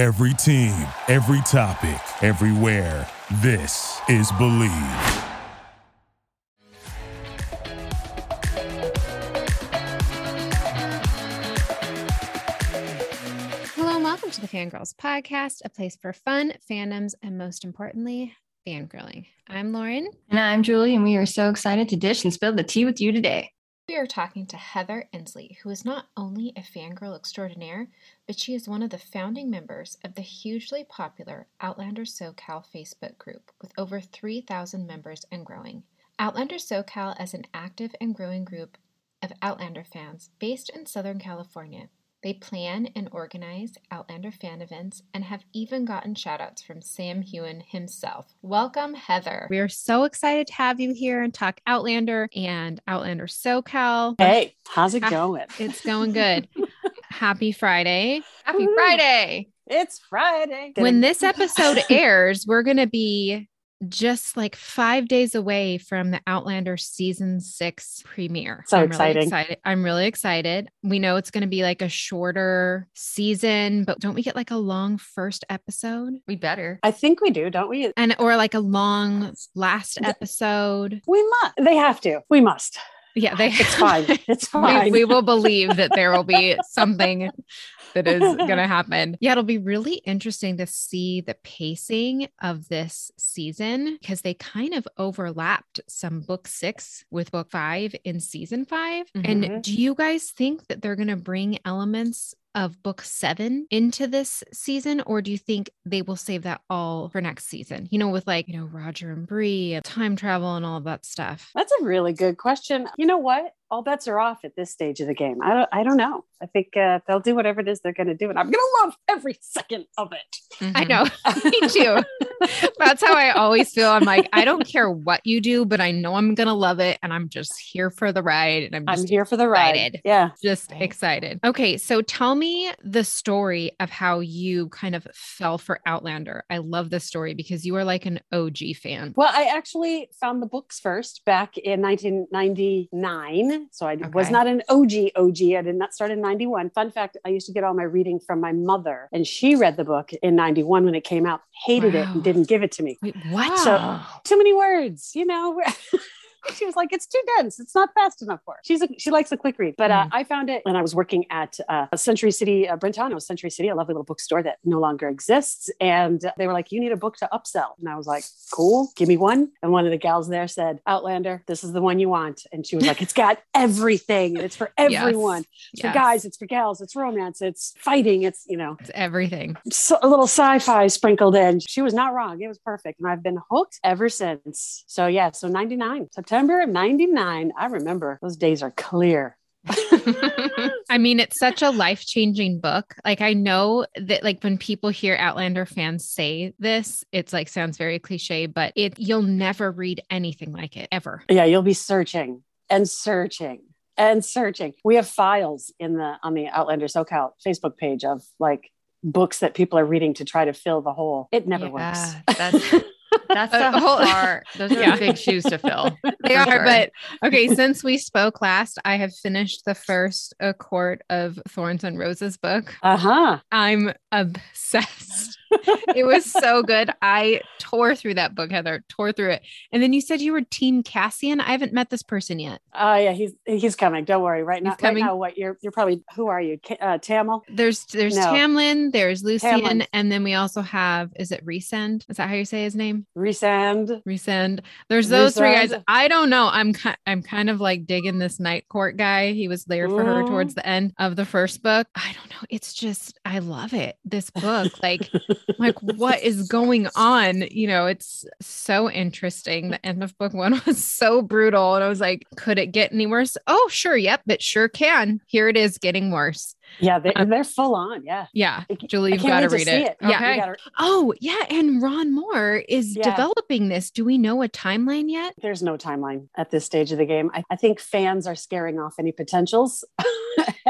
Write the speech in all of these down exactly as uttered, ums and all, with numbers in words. Every team, every topic, everywhere. This is Believe. Hello and welcome to the Fangirls Podcast, a place for fun, fandoms, and most importantly, fangirling. I'm Lauren. And I'm Julie, and we are so excited to dish and spill the tea with you today. We are talking to Heather Insley, who is not only a fangirl extraordinaire, but she is one of the founding members of the hugely popular Outlanders SoCal Facebook group with over three thousand members and growing. Outlanders SoCal is an active and growing group of Outlander fans based in Southern California. They plan and organize Outlander fan events and have even gotten shout-outs from Sam Heughan himself. Welcome, Heather. We are so excited to have you here and talk Outlander and Outlander SoCal. Hey, how's it going? It's going good. Happy Friday. Happy Woo-hoo. Friday. It's Friday. When this episode airs, we're going to be just like five days away from the Outlander season six premiere. So I'm exciting. Really excited. I'm really excited. We know it's going to be like a shorter season, but don't we get like a long first episode? We better. I think we do, don't we? And or like a long last episode. We must. They have to. We must. Yeah, they it's fine. It's fine. we, we will believe that there will be something that is going to happen. Yeah, it'll be really interesting to see the pacing of this season because they kind of overlapped some book six with book five in season five. Mm-hmm. And do you guys think that they're going to bring elements of book seven into this season, or do you think they will save that all for next season? You know, with like, you know, Roger and Bree, time travel and all of that stuff. That's a really good question. You know what? All bets are off at this stage of the game. I don't, I don't know. I think uh, they'll do whatever it is they're going to do. And I'm going to love every second of it. Mm-hmm. I know. Me too. That's how I always feel. I'm like, I don't care what you do, but I know I'm going to love it. And I'm just here for the ride. And I'm, just I'm here for the excited. Ride. Yeah. Just excited. Okay. So tell me the story of how you kind of fell for Outlander. I love this story because you are like an O G fan. Well, I actually found the books first back in nineteen ninety-nine. So I okay. was not an O G O G. I did not start in ninety-one. Fun fact, I used to get all my reading from my mother, and she read the book in ninety-one when it came out, hated wow. it, and didn't give it to me. Wait, what? So, too many words, you know. She was like, it's too dense. It's not fast enough for her. She's a, she likes a quick read. But uh, mm. I found it when I was working at uh, Century City, uh, Brentano, Century City, a lovely little bookstore that no longer exists. And they were like, you need a book to upsell. And I was like, cool, give me one. And one of the gals there said, Outlander, this is the one you want. And she was like, it's got everything. It's for everyone. Yes. It's yes. for guys. It's for gals. It's romance. It's fighting. It's, you know. It's everything. So, a little sci-fi sprinkled in. She was not wrong. It was perfect. And I've been hooked ever since. So yeah, so ninety-nine. So September of ninety-nine. I remember those days are clear. I mean, it's such a life-changing book. Like, I know that like when people hear Outlander fans say this, it's like, sounds very cliche, but it, you'll never read anything like it ever. Yeah. You'll be searching and searching. And searching. We have files in the, on the Outlander SoCal Facebook page of like books that people are reading to try to fill the hole. It never yeah, works. That's- That's a whole bar. Those are yeah. big shoes to fill. They are, sure. But okay. Since we spoke last, I have finished the first A Court of Thorns and Roses book. Uh huh. I'm obsessed. It was so good. I tore through that book, Heather. Tore through it. And then you said you were Team Cassian. I haven't met this person yet. Oh uh, yeah, he's he's coming. Don't worry. Right now, right now, what you're you're probably who are you? Uh, Tamil. There's there's no. Tamlin. There's Lucien, Tamlin. And then we also have is it Rhysand? Is that how you say his name? Rhysand. Rhysand. There's those Rhysand. Three guys. I don't know. I'm ki- I'm kind of like digging this Night Court guy. He was there for Ooh. Her towards the end of the first book. I don't know. It's just I love it. This book, like. Like, what is going on? You know, it's so interesting. The end of book one was so brutal. And I was like, could it get any worse? Oh, sure. Yep. It sure can. Here it is getting worse. Yeah. They, um, they're full on. Yeah. Yeah. Julie, you've got to read it. it. Okay. Yeah. Gotta... Oh, yeah. And Ron Moore is yeah. developing this. Do we know a timeline yet? There's no timeline at this stage of the game. I, I think fans are scaring off any potentials.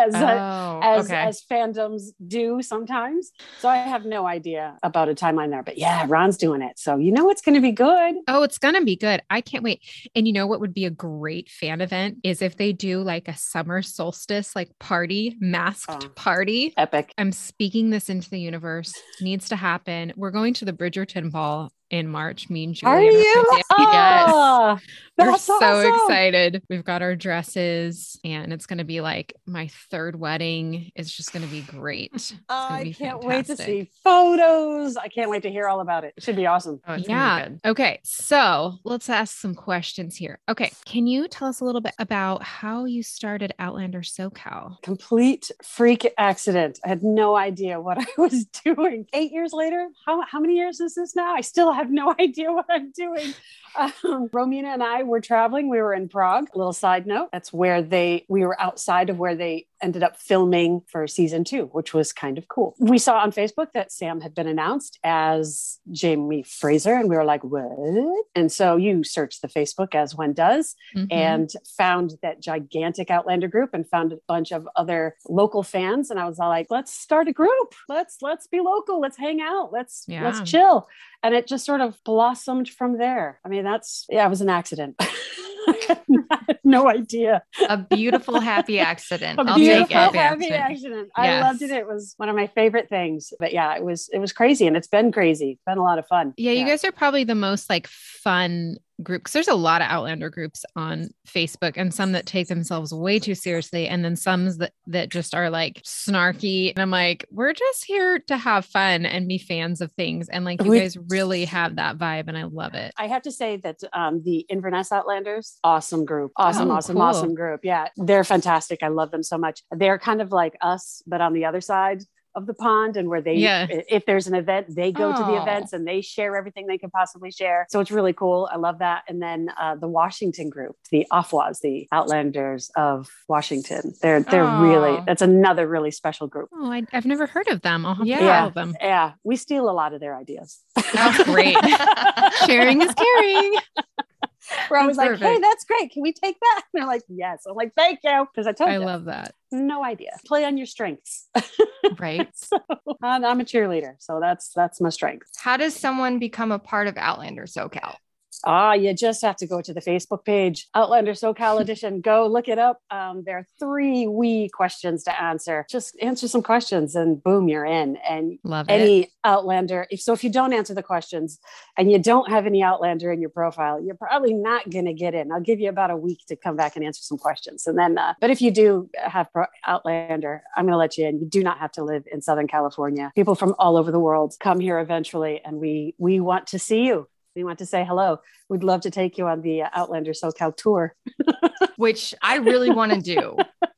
as oh, a, as okay. as fandoms do sometimes. So I have no idea about a timeline there, but yeah, Ron's doing it. So you know it's going to be good. Oh, it's going to be good. I can't wait. And you know what would be a great fan event is if they do like a summer solstice like party, masked oh, party. Epic. I'm speaking this into the universe. Needs to happen. We're going to the Bridgerton ball in March. Me and Julie. Are you? Oh, yes. We're so awesome. excited. We've got our dresses and it's going to be like my third wedding. It's just going to be great. Oh, I can't fantastic. wait to see photos. I can't wait to hear all about it. It should be awesome. Oh, yeah. Be okay. So let's ask some questions here. Okay. Can you tell us a little bit about how you started Outlander SoCal? Complete freak accident. I had no idea what I was doing. Eight years later. How, how many years is this now? I still have I have no idea what I'm doing. Um, Romina and I were traveling. We were in Prague. A little side note. That's where they, we were outside of where they ended up filming for season two, which was kind of cool. We saw on Facebook that Sam had been announced as Jamie Fraser. And we were like, what? And so you searched the Facebook as one does mm-hmm. and found that gigantic Outlander group and found a bunch of other local fans. And I was all like, let's start a group. Let's, let's be local. Let's hang out. Let's, yeah. let's chill. And it just sort of blossomed from there. I mean, that's, yeah, it was an accident. No idea. A beautiful, happy accident. A I'll beautiful, take it. happy accident. accident. I yes. loved it. It was one of my favorite things. But yeah, it was, it was crazy. And it's been crazy. It's been a lot of fun. Yeah. You yeah. guys are probably the most like fun group, because there's a lot of Outlander groups on Facebook and some that take themselves way too seriously. And then some that, that just are like snarky. And I'm like, we're just here to have fun and be fans of things. And like, you we, guys really have that vibe. And I love it. I have to say that um, the Inverness Outlanders, awesome group. Awesome, oh, awesome, cool. awesome group. Yeah. They're fantastic. I love them so much. They're kind of like us, but on the other side of the pond, and where they, yes. if there's an event, they go oh. to the events and they share everything they can possibly share. So it's really cool. I love that. And then uh, the Washington group, the Outlaws, the Outlanders of Washington. They're they're oh. really, that's another really special group. Oh, I, I've never heard of them. I'll have yeah. to follow them. Yeah, we steal a lot of their ideas. That's great. Sharing is caring. Where I was like, hey, that's great. Can we take that? And they're like, yes. I'm like, thank you. Because I told you. I love that. No idea. Play on your strengths. Right. So, I'm a cheerleader. So that's, that's my strength. How does someone become a part of Outlander SoCal? Ah, you just have to go to the Facebook page, Outlander SoCal Edition. Go look it up. Um, there are three wee questions to answer. Just answer some questions and boom, you're in. And Love any it. Outlander. If, so if you don't answer the questions and you don't have any Outlander in your profile, you're probably not going to get in. I'll give you about a week to come back and answer some questions. And then, uh, but if you do have pro- Outlander, I'm going to let you in. You do not have to live in Southern California. People from all over the world come here eventually. And we, we want to see you. We want to say hello. We'd love to take you on the Outlander SoCal tour. Which I really want to do.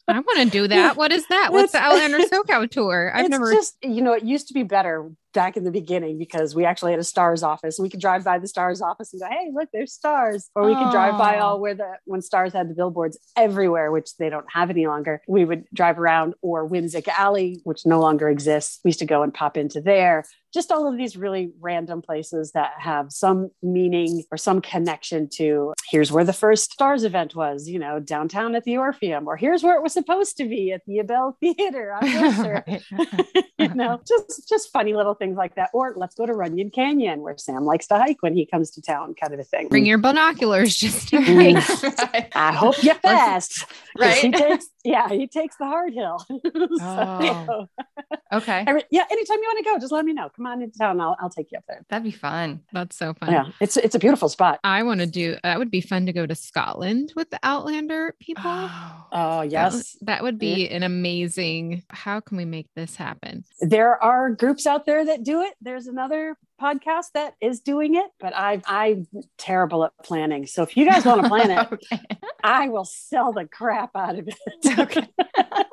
I want to do that. What is that? What's it's, the Outlander SoCal tour? I've it's never just, you know, it used to be better back in the beginning because we actually had a Stars office. We could drive by the Stars office and go, hey, look, there's Stars. Or we oh. could drive by all where the, when Stars had the billboards everywhere, which they don't have any longer. We would drive around, or Whimsic Alley, which no longer exists. We used to go and pop into there. Just all of these really random places that have some meaning or some connection to here's where the first Stars event was, you know, downtown at the Orpheum, or here's where it was supposed to be at the Abel Theater. I'm you know, just, just funny little things like that. Or let's go to Runyon Canyon where Sam likes to hike when he comes to town, kind of a thing. Bring your binoculars just in case. I hope you fast. Right. He takes, yeah. He takes the hard hill. Oh. So, okay. Every, yeah. Anytime you want to go, just let me know. Come Come on into town. I'll, I'll take you up there. That'd be fun. That's so fun. Yeah. It's, it's a beautiful spot. I want to do, that would be fun to go to Scotland with the Outlander people. Oh, oh yes. That, that would be yeah. an amazing, how can we make this happen? There are groups out there that do it. There's another podcast that is doing it, but I've, I'm terrible at planning. So if you guys want to plan it, okay. I will sell the crap out of it. Okay.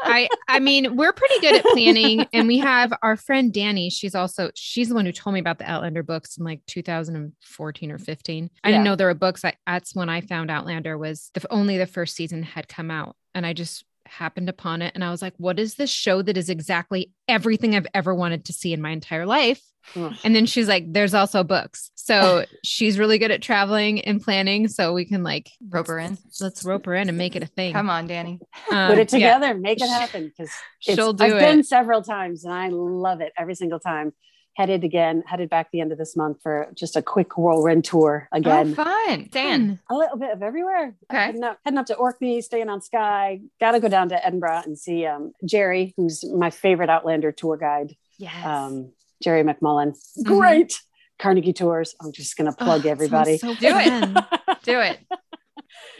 I, I mean, we're pretty good at planning, and we have our friend Danny. She's also, she's the one who told me about the Outlander books in like two thousand fourteen or fifteen. I yeah. didn't know there were books. I, that's when I found Outlander was the, only the first season had come out, and I just happened upon it. And I was like, what is this show that is exactly everything I've ever wanted to see in my entire life? Ugh. And then she's like, there's also books. So she's really good at traveling and planning. So we can like rope her in. Let's rope her in and make it a thing. Come on, Danny. Um, Put it together. Yeah. Make it happen. Because she'll do I've it. been several times and I love it every single time. Headed again, headed back the end of this month for just a quick whirlwind tour again. Oh, fun. Dan. A little bit of everywhere. Okay. Heading up, heading up to Orkney, staying on Skye. Got to go down to Edinburgh and see um, Jerry, who's my favorite Outlander tour guide. Yes. Um, Jerry McMullen. Mm-hmm. Great. Carnegie Tours. I'm just going to plug oh, everybody. So do it. Do it.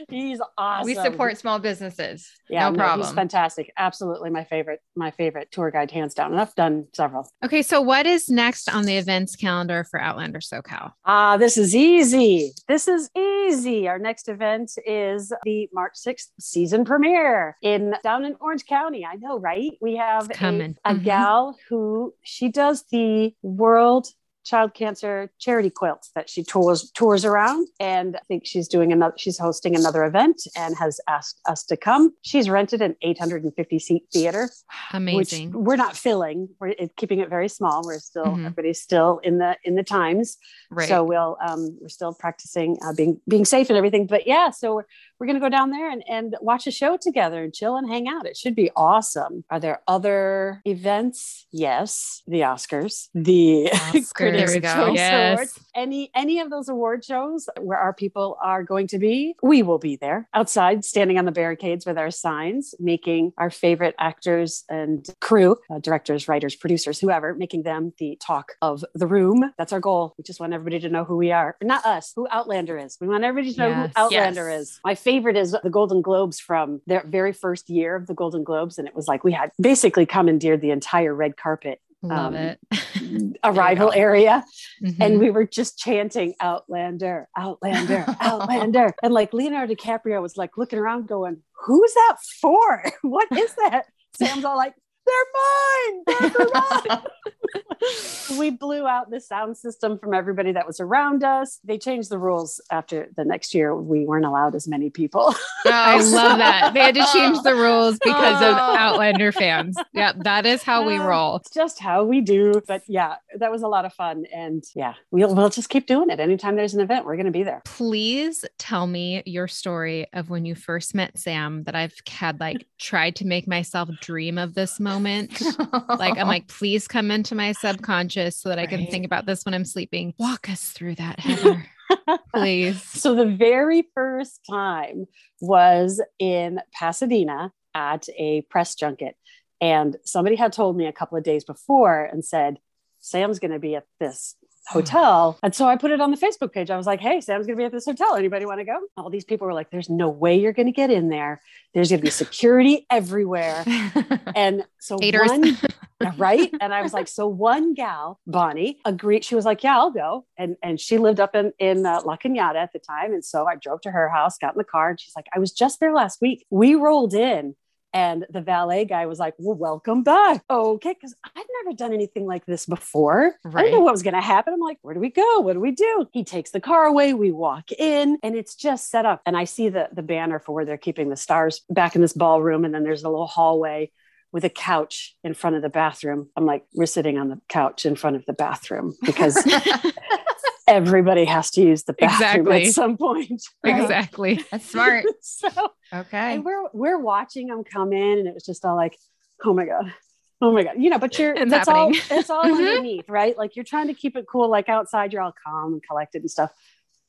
He's awesome. We support small businesses. Yeah, no problem. He's fantastic. Absolutely. My favorite, my favorite tour guide, hands down. And I've done several. Okay. So what is next on the events calendar for Outlander SoCal? Ah, uh, this is easy. This is easy. Our next event is the March sixth season premiere in down in Orange County. I know, right? We have a, a gal who she does the world child cancer charity quilts that she tours tours around. And I think she's doing another, she's hosting another event and has asked us to come. She's rented an eight hundred fifty seat theater. Amazing. Which we're not filling. We're keeping it very small. We're still, mm-hmm. everybody's still in the, in the times. Right. So we'll, um, we're still practicing uh, being, being safe and everything, but yeah, so we're, we're going to go down there and, and watch a show together and chill and hang out. It should be awesome. Are there other events? Yes. The Oscars, the Oscars. There we go. Yes. Awards. Any any of those award shows where our people are going to be, we will be there outside, standing on the barricades with our signs, making our favorite actors and crew, uh, directors, writers, producers, whoever, making them the talk of the room. That's our goal. We just want everybody to know who we are. Not us, who Outlander is. We want everybody to know yes. who Outlander yes. is. My favorite is the Golden Globes from their very first year of the Golden Globes. And it was like we had basically commandeered the entire red carpet. Love um, it. Arrival area. Mm-hmm. And we were just chanting Outlander, Outlander, Outlander. And like Leonardo DiCaprio was like looking around going, who's that for? What is that? Sam's all like, they're mine. They're mine. We blew out the sound system from everybody that was around us. They changed the rules after the next year. We weren't allowed as many people. Oh, I love that. They had to change the rules because oh. of Outlander fans. Yeah, that is how we roll. It's just how we do. But yeah, that was a lot of fun. And yeah, we'll, we'll just keep doing it. Anytime there's an event, we're going to be there. Please tell me your story of when you first met Sam that I've had like tried to make myself dream of this moment. Like, I'm like, please come into my subconscious so that right. I can think about this when I'm sleeping. Walk us through that, Heather. Please. So the very first time was in Pasadena at a press junket. And somebody had told me a couple of days before and said, Sam's going to be at this hotel. And so I put it on the Facebook page. I was like, hey, Sam's going to be at this hotel. Anybody want to go? All these people were like, there's no way you're going to get in there. There's going to be security everywhere. And so Haters. one... Right. And I was like, so one gal, Bonnie, agreed. She was like, yeah, I'll go. And and she lived up in, in uh, La Cañada at the time. And so I drove to her house, got in the car. And she's like, I was just there last week. We rolled in. And the valet guy was like, well, welcome back. Okay. Cause I've never done anything like this before. Right. I didn't know what was going to happen. I'm like, where do we go? What do we do? He takes the car away. We walk in and it's just set up. And I see the, the banner for where they're keeping the stars back in this ballroom. And then there's a little hallway with a couch in front of the bathroom. I'm like, we're sitting on the couch in front of the bathroom because everybody has to use the bathroom exactly. at some point. Right? Exactly. That's smart. So, okay. And we're, we're watching them come in and it was just all like, oh my God. Oh my God. You know, but you're, it's that's happening. all, it's all mm-hmm. underneath, right? Like you're trying to keep it cool. Like outside, you're all calm and collected and stuff.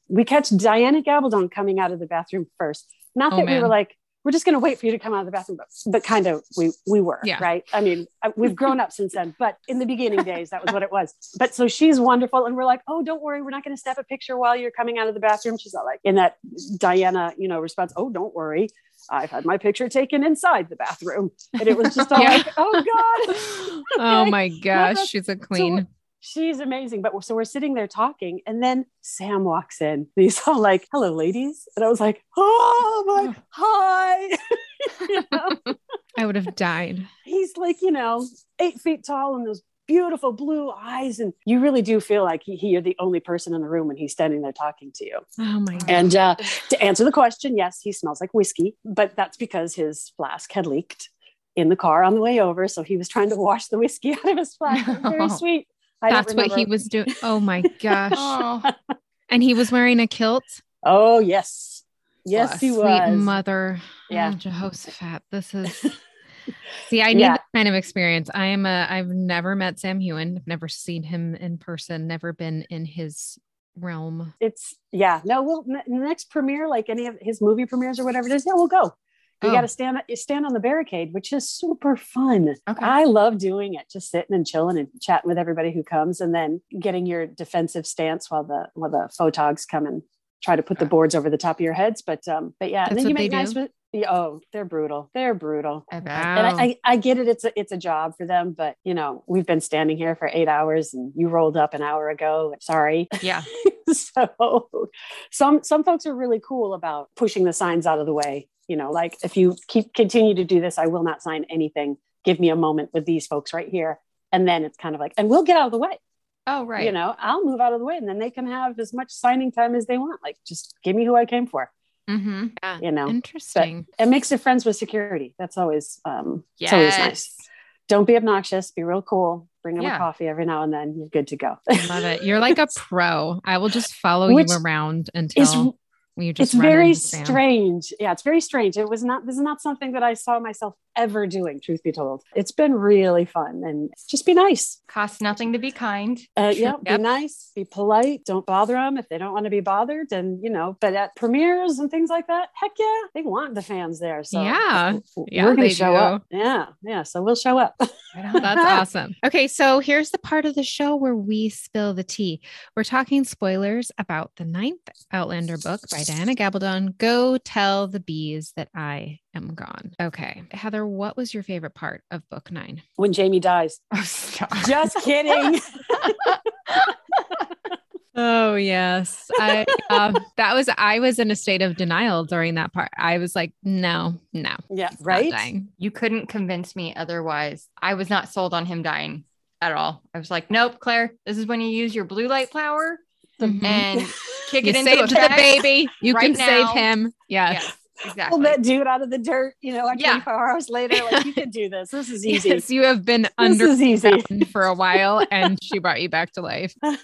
We catch Diana Gabaldon coming out of the bathroom first. Not that oh, we were like, we're just going to wait for you to come out of the bathroom, but, but kind of we we were, yeah. right? I mean, we've grown up since then, but in the beginning days, that was what it was. But so she's wonderful. And we're like, oh, don't worry. We're not going to snap a picture while you're coming out of the bathroom. She's not like in that Diana, you know, response. Oh, don't worry. I've had my picture taken inside the bathroom. And it was just all yeah. like, oh God. Oh my gosh. That's, she's a queen. So she's amazing. But so we're sitting there talking and then Sam walks in. He's all like, hello, ladies. And I was like, oh, I'm like, hi. You know? I would have died. He's like, you know, eight feet tall and those beautiful blue eyes. And you really do feel like he, he, you're the only person in the room when he's standing there talking to you. Oh my God. And uh, to answer the question, yes, he smells like whiskey, but that's because his flask had leaked in the car on the way over. So he was trying to wash the whiskey out of his flask. Very sweet. I That's what he was doing. Oh my gosh. Oh. And he was wearing a kilt. Oh, yes. Yes, oh, he sweet was. Sweet mother. Yeah. Oh, Jehoshaphat. This is, see, I need yeah. that kind of experience. I am a, I've never met Sam Heughan. I've never seen him in person, never been in his realm. It's yeah. No, we'll n- next premiere, like any of his movie premieres or whatever it is. Yeah, we'll go. You oh. got to stand, stand on the barricade, which is super fun. Okay. I love doing it, just sitting and chilling and chatting with everybody who comes, and then getting your defensive stance while the while the photogs come and try to put the boards over the top of your heads. But um, but yeah, that's and then you make nice do? with. Oh, they're brutal. They're brutal. Wow. And I, I, I get it. It's a, it's a job for them, but you know, we've been standing here for eight hours and you rolled up an hour ago. Sorry. Yeah. So some, some folks are really cool about pushing the signs out of the way. You know, like if you keep continue to do this, I will not sign anything. Give me a moment with these folks right here. And then it's kind of like, and we'll get out of the way. Oh, right. You know, I'll move out of the way and then they can have as much signing time as they want. Like, just give me who I came for. Mm-hmm. Yeah. You know, interesting. But it makes you friends with security. That's always, um, yes. It's always nice. Don't be obnoxious. Be real cool. Bring them yeah. a coffee every now and then. You're good to go. I love it. You're like a pro. I will just follow Which you around until you just. It's very strange. Yeah, it's very strange. It was not. This is not something that I saw myself ever doing. Truth be told, it's been really fun, and just be nice. Costs nothing to be kind. Uh, yeah, yep. Be nice. Be polite. Don't bother them if they don't want to be bothered. And you know, but at premieres and things like that, heck yeah, they want the fans there. So yeah, we're yeah, gonna show do. up. Yeah, yeah. So we'll show up. That's awesome. Okay, so here's the part of the show where we spill the tea. We're talking spoilers about the ninth Outlander book by Diana Gabaldon. Go tell the bees that I am gone. Okay. Heather, what was your favorite part of book nine? When Jamie dies. Oh, stop. Just kidding. Oh, yes. I, uh, that was, I was in a state of denial during that part. I was like, no, no. Yeah. Right. You couldn't convince me otherwise. I was not sold on him dying at all. I was like, nope, Claire, this is when you use your blue light power mm-hmm. and kick it into the baby. You right can now. Save him. Yes. yes. Exactly. Pull that dude out of the dirt, you know, like yeah. twenty-four hours later, like you can do this. This is easy. Yes, you have been under for a while and she brought you back to life. Yeah.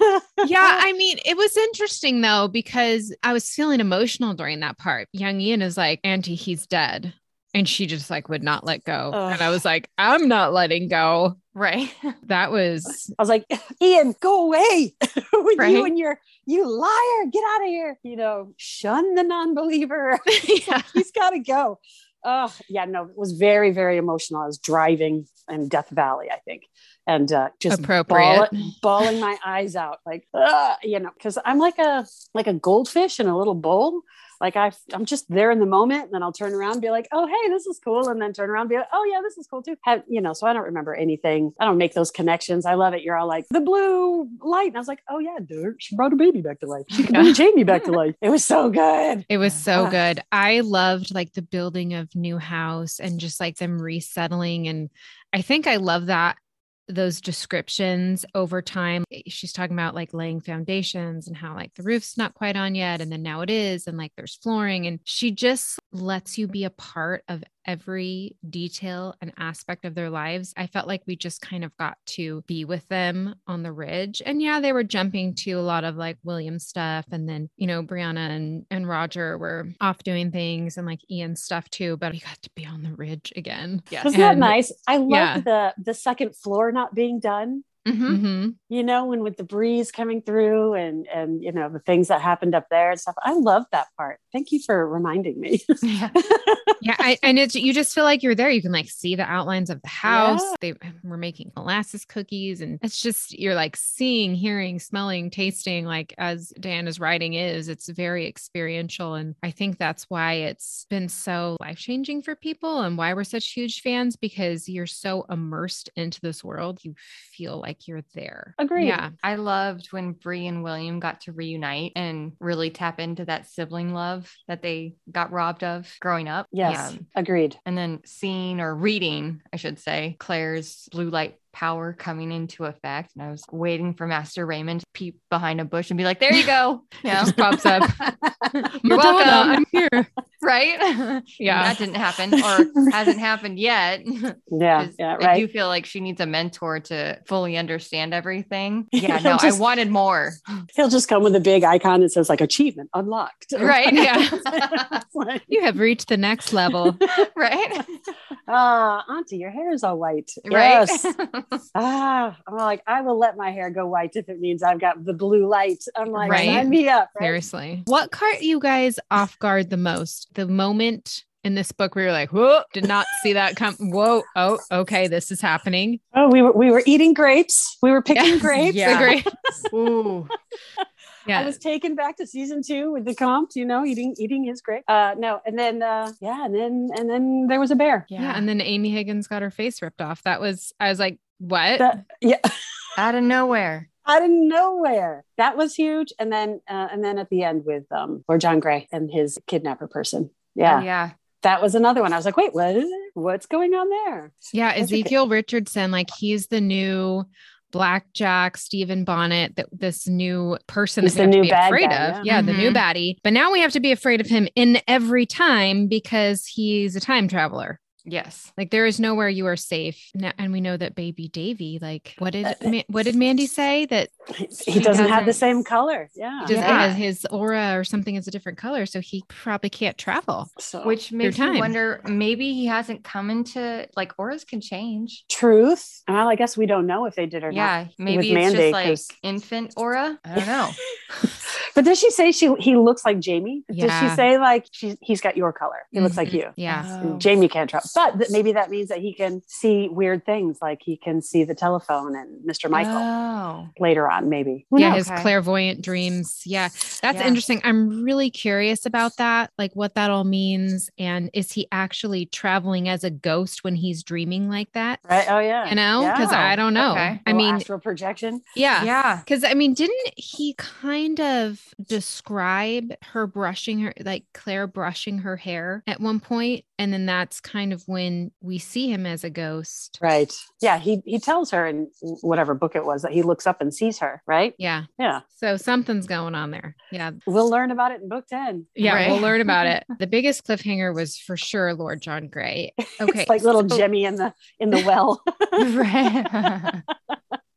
I mean, it was interesting though, because I was feeling emotional during that part. Young Ian is like, Auntie, he's dead. And she just like would not let go. Ugh. And I was like, I'm not letting go. Right. That was, I was like, Ian, go away. With right? you and your, you liar, get out of here. You know, shun the non-believer. Yeah. He's got to go. Oh yeah. No, it was very, very emotional. I was driving in Death Valley, I think. And uh, just ball, bawling my eyes out. Like, uh, you know, cause I'm like a, like a goldfish in a little bowl. Like I, I'm just there in the moment, and then I'll turn around and be like, oh, hey, this is cool. And then turn around and be like, oh yeah, this is cool too. Have, you know, so I don't remember anything. I don't make those connections. I love it. You're all like the blue light. And I was like, oh yeah, dude, she brought a baby back to life. She can bring Jamie back to life. It was so good. It was so good. I loved like the building of new house and just like them resettling. And I think I love that. Those descriptions over time, she's talking about like laying foundations and how like the roof's not quite on yet. And then now it is, and like there's flooring, and she just lets you be a part of every detail and aspect of their lives. I felt like we just kind of got to be with them on the ridge. And yeah, they were jumping to a lot of like William stuff. And then, you know, Brianna and, and Roger were off doing things, and like Ian stuff too, but we got to be on the ridge again. Yes. Wasn't and, that nice? I love yeah. the, the second floor not being done. Mm-hmm. Mm-hmm. You know, and with the breeze coming through and, and, you know, the things that happened up there and stuff. I love that part. Thank you for reminding me. Yeah. Yeah. I, and it's, you just feel like you're there. You can like see the outlines of the house. Yeah. They were making molasses cookies, and it's just, you're like seeing, hearing, smelling, tasting, like as Diana's writing is, it's very experiential. And I think that's why it's been so life-changing for people and why we're such huge fans, because you're so immersed into this world. You feel like you're there. Agreed. Yeah. I loved when Bree and William got to reunite and really tap into that sibling love that they got robbed of growing up. Yes. Yeah. Agreed. And then seeing or reading, I should say, Claire's blue light power coming into effect. And I was waiting for Master Raymond to peep behind a bush and be like, there you go. Yeah. It just pops up. You're welcome. I'm here. Right? Yeah. That didn't happen or hasn't happened yet. Yeah. yeah right. I do feel like she needs a mentor to fully understand everything. Yeah. no, just, I wanted more. He'll just come with a big icon that says like achievement unlocked. Right. Yeah. You have reached the next level. Right. Ah, uh, Auntie, your hair is all white. Right. Yes. ah, I'm like, I will let my hair go white if it means I've got the blue light. I'm like, right. sign me up. Right? Seriously. What caught you guys off guard the most? The moment in this book where you're like, whoa, did not see that come. Whoa. Oh, okay. This is happening. Oh, we were, we were eating grapes. We were picking yes. grapes. Yeah. The grapes. Ooh. Yeah. I was taken back to season two with the Comte, you know, eating, eating his grape. Uh, no. And then, uh, yeah. And then, and then there was a bear. Yeah. yeah. And then Amy Higgins got her face ripped off. That was, I was like, what? The, yeah. Out of nowhere. Out of nowhere. That was huge. And then, uh, and then at the end with, um, Lord John Grey and his kidnapper person. Yeah. Oh, yeah. That was another one. I was like, wait, what is it? What's going on there? Yeah. That's Ezekiel Richardson. Like he's the new Blackjack, Stephen Bonnet, that this new person that we have to be afraid of. Yeah, yeah mm-hmm. the new baddie. But now we have to be afraid of him in every time because he's a time traveler. Yes. Like there is nowhere you are safe. And we know that baby Davy, like what did, uh, what did Mandy say that he doesn't, doesn't have the same color. Yeah. Doesn't, yeah. His aura or something is a different color. So he probably can't travel. So, which makes me wonder, maybe he hasn't come into like auras can change. Truth. Well, I guess we don't know if they did or yeah, not. Yeah. Maybe it's Mandy, just like cause... infant aura. I don't know. But does she say she, he looks like Jamie? Yeah. Does she say like she's, he's got your color? He mm-hmm. looks like you. Yeah. Oh. Jamie can't travel. But th- maybe that means that he can see weird things, like he can see the telephone and Mister Michael oh. later on, maybe. Who yeah, knows? His okay. clairvoyant dreams. Yeah, that's yeah. interesting. I'm really curious about that, like what that all means. And is he actually traveling as a ghost when he's dreaming like that? Right. Oh, yeah. You know, because yeah. I don't know. Okay. I mean, astral projection. Yeah. Yeah. Because I mean, didn't he kind of describe her brushing her, like Claire brushing her hair at one point? And then that's kind of when we see him as a ghost. Right. Yeah. He he tells her in whatever book it was that he looks up and sees her. Right. Yeah. Yeah. So something's going on there. Yeah. We'll learn about it in book ten. Yeah. Right? We'll learn about it. The biggest cliffhanger was for sure Lord John Grey. Okay. It's like little so- Jemmy in the, in the well. Right.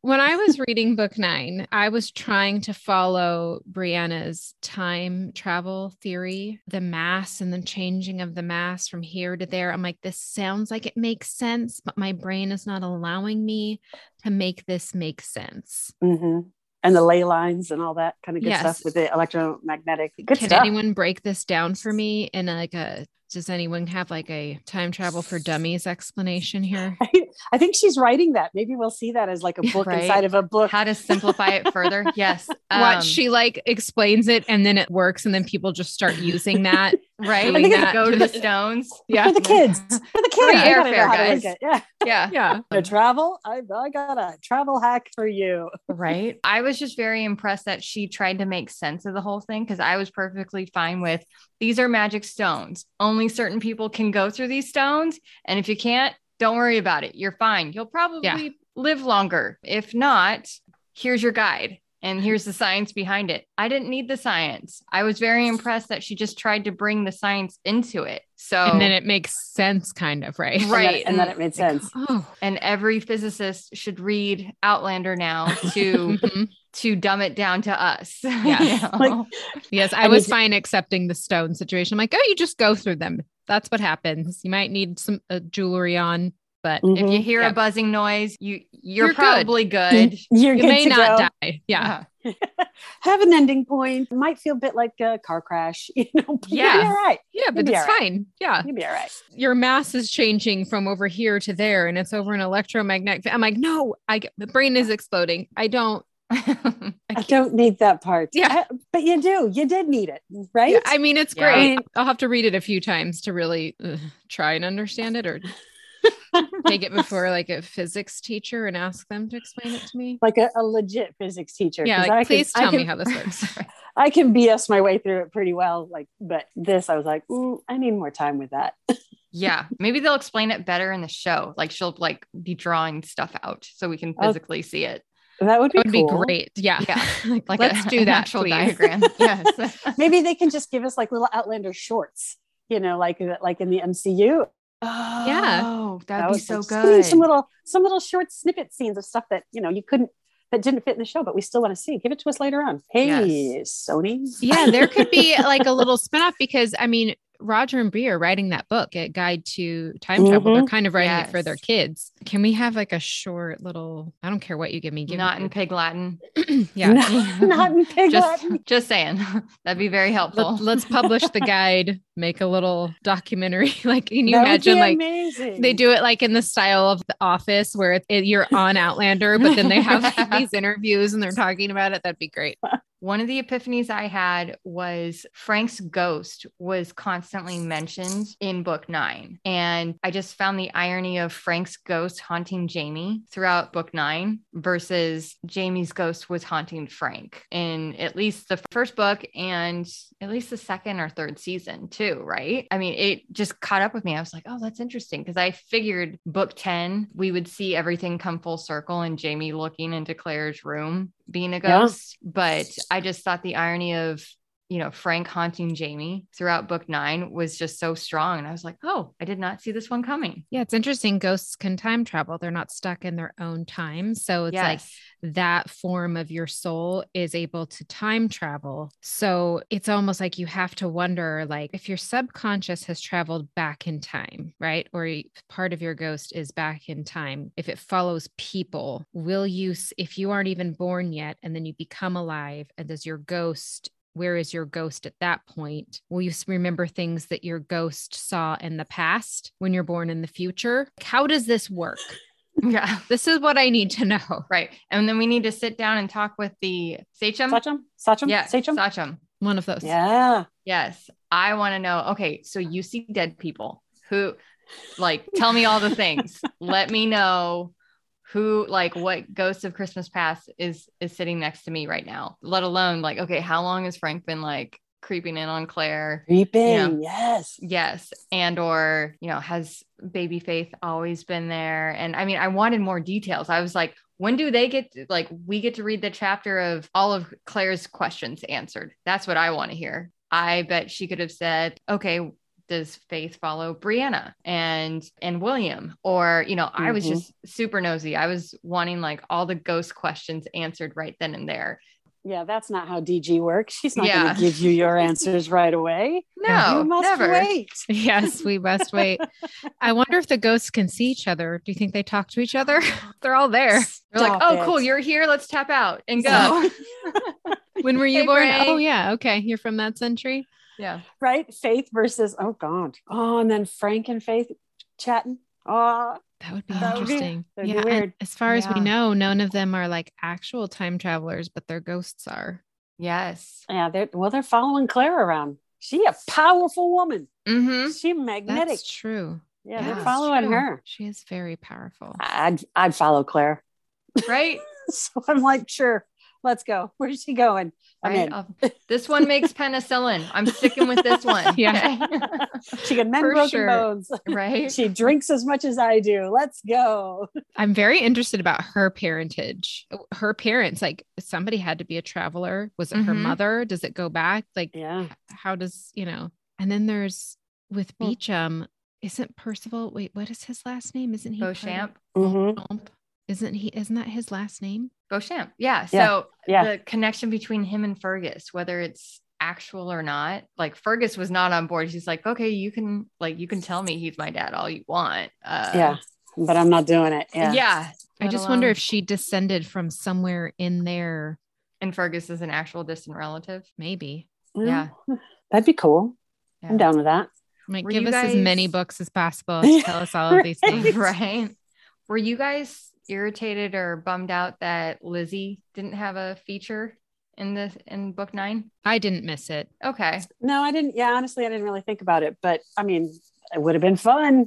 When I was reading book nine, I was trying to follow Brianna's time travel theory, the mass and the changing of the mass from here to there. I'm like, this sounds like it makes sense, but my brain is not allowing me to make this make sense. Mm-hmm. And the ley lines and all that kind of good yes. stuff with the electromagnetic. Good Can stuff. anyone break this down for me in like a... Does anyone have like a time travel for dummies explanation here? I, I think she's writing that. Maybe we'll see that as like a book right? inside of a book. How to simplify it further. Yes. Um, what she like explains it and then it works. And then people just start using that. Right. I think that. Go to the stones. Yeah. For the kids. For the kids. For the airfare, guys. Yeah. Yeah. yeah. To travel. I, I got a travel hack for you. Right. I was just very impressed that she tried to make sense of the whole thing. Cause I was perfectly fine with these are magic stones. Only certain people can go through these stones. And if you can't, don't worry about it. You're fine. You'll probably yeah. live longer. If not, here's your guide. And here's the science behind it. I didn't need the science. I was very impressed that she just tried to bring the science into it. So and then it makes sense kind of, right? Right. And then, and then it made sense. Like, oh. And every physicist should read Outlander now to to dumb it down to us. Yeah. You know? Like, yes. I, I was fine to- accepting the stone situation. I'm like, oh, you just go through them. That's what happens. You might need some uh, jewelry on. But mm-hmm. if you hear yep. a buzzing noise, you you're, you're probably good. good. You're you good may to not go. die. Yeah, yeah. Have an ending point. Might feel a bit like a car crash. You know, but yeah, you'll be all right. Yeah, but it's fine. Right. Yeah, you'll be all right. Your mass is changing from over here to there, and it's over an electromagnetic. I'm like, no, I the brain is exploding. I don't. I, I don't need that part. Yeah. I, but you do, you did need it. Right. Yeah, I mean, it's yeah. great. I'll have to read it a few times to really uh, try and understand it or take it before like a physics teacher and ask them to explain it to me. Like a, a legit physics teacher. Yeah. Like, I please can, tell I can, me how this works. I can B S my way through it pretty well. Like, but this, I was like, ooh, I need more time with that. Yeah, maybe they'll explain it better in the show. Like she'll like be drawing stuff out so we can physically oh, see it. That would be, that would cool. be great. Yeah, yeah. Like, like let's a, do that. Actual diagram. Yes. Maybe they can just give us like little Outlander shorts. You know, like like in the M C U. Oh, yeah, that'd that be so like, good. Some little some little short snippet scenes of stuff that you know you couldn't. That didn't fit in the show, but we still want to see. Give it to us later on. Hey, yes. Sony. Yeah, there could be like a little spinoff because I mean, Roger and Bree are writing that book, A Guide to Time mm-hmm. Travel. They're kind of writing yes. it for their kids. Can we have like a short little? I don't care what you give me. Give not me in Pig Latin. Yeah, not, not in Pig just, Latin. Just saying, that'd be very helpful. Let, let's publish the guide. Make a little documentary. Like, can you that imagine? Like, amazing. They do it like in the style of The Office, where it, it, you're on Outlander, but then they have like, these interviews and they're talking about it. That'd be great. One of the epiphanies I had was Frank's ghost was constantly mentioned in book nine. And I just found the irony of Frank's ghost haunting Jamie throughout book nine versus Jamie's ghost was haunting Frank in at least the first book and at least the second or third season too, right? I mean, it just caught up with me. I was like, oh, that's interesting. Because I figured book ten, we would see everything come full circle and Jamie looking into Claire's room being a ghost, yeah. but I just thought the irony of, you know, Frank haunting Jamie throughout book nine was just so strong. And I was like, oh, I did not see this one coming. Yeah. It's interesting. Ghosts can time travel. They're not stuck in their own time. So it's yes. like that form of your soul is able to time travel. So it's almost like you have to wonder, like if your subconscious has traveled back in time, right? Or part of your ghost is back in time. If it follows people, will you, if you aren't even born yet, and then you become alive and does your ghost where is your ghost at that point? Will you remember things that your ghost saw in the past when you're born in the future? How does this work? Yeah, this is what I need to know. Right. And then we need to sit down and talk with the Sachem. Sachem? Sachem? Yeah. Sachem? Sachem. One of those. Yeah. Yes. I want to know. Okay. So you see dead people who like, tell me all the things. Let me know. Who, like what ghost of Christmas past is, is sitting next to me right now, let alone like, okay, how long has Frank been like creeping in on Claire? Creeping, you know? Yes. Yes. And, or, you know, has baby Faith always been there? And I mean, I wanted more details. I was like, when do they get to, like, we get to read the chapter of all of Claire's questions answered. That's what I want to hear. I bet she could have said, okay, does Faith follow Brianna and, and William? Or, you know, mm-hmm. I was just super nosy. I was wanting like all the ghost questions answered right then and there. Yeah. That's not how D G works. She's not yeah. going to give you your answers right away. No, you must never. Wait. Yes, we must wait. I wonder if the ghosts can see each other. Do you think they talk to each other? They're all there. Stop They're like, oh, it. Cool. You're here. Let's tap out and go. When were you hey, born? Ray. Oh yeah. Okay. You're from that century. Yeah. Right. Faith versus, oh God. Oh, and then Frank and Faith chatting. Oh, that would be that interesting. Would be, yeah. Be weird. As far yeah. as we know, none of them are like actual time travelers, but their ghosts are. Yes. Yeah. They're, well, they're following Claire around. She a powerful woman. Mm-hmm. She magnetic. That's true. Yeah. That's they're following true. Her. She is very powerful. I'd, I'd follow Claire. Right. So I'm like, sure. Let's go. Where's she going? I'm right. in. I'll, this one makes penicillin. I'm sticking with this one. Yeah. She can mend For broken sure. bones. Right. She drinks as much as I do. Let's go. I'm very interested about her parentage. Her parents, like somebody had to be a traveler. Was it mm-hmm. her mother? Does it go back? Like, yeah. how does, you know, and then there's with Beauchamp, isn't Percival, wait, what is his last name? Isn't he? Beauchamp. Mm-hmm. Isn't he, isn't that his last name? Beauchamp. Yeah. yeah. So yeah. the connection between him and Fergus, whether it's actual or not, like Fergus was not on board. He's like, okay, you can like, you can tell me he's my dad all you want. Uh, yeah. But I'm not doing it. Yeah. yeah I just alone. wonder if she descended from somewhere in there. And Fergus is an actual distant relative. Maybe. Mm, yeah. That'd be cool. Yeah. I'm down with that. Like, give us guys... as many books as possible to tell us all right. of these things. Right. Were you guys irritated or bummed out that Lizzie didn't have a feature in this in book nine? I didn't miss it. Okay. No, I didn't. Yeah. Honestly, I didn't really think about it, but I mean, it would have been fun.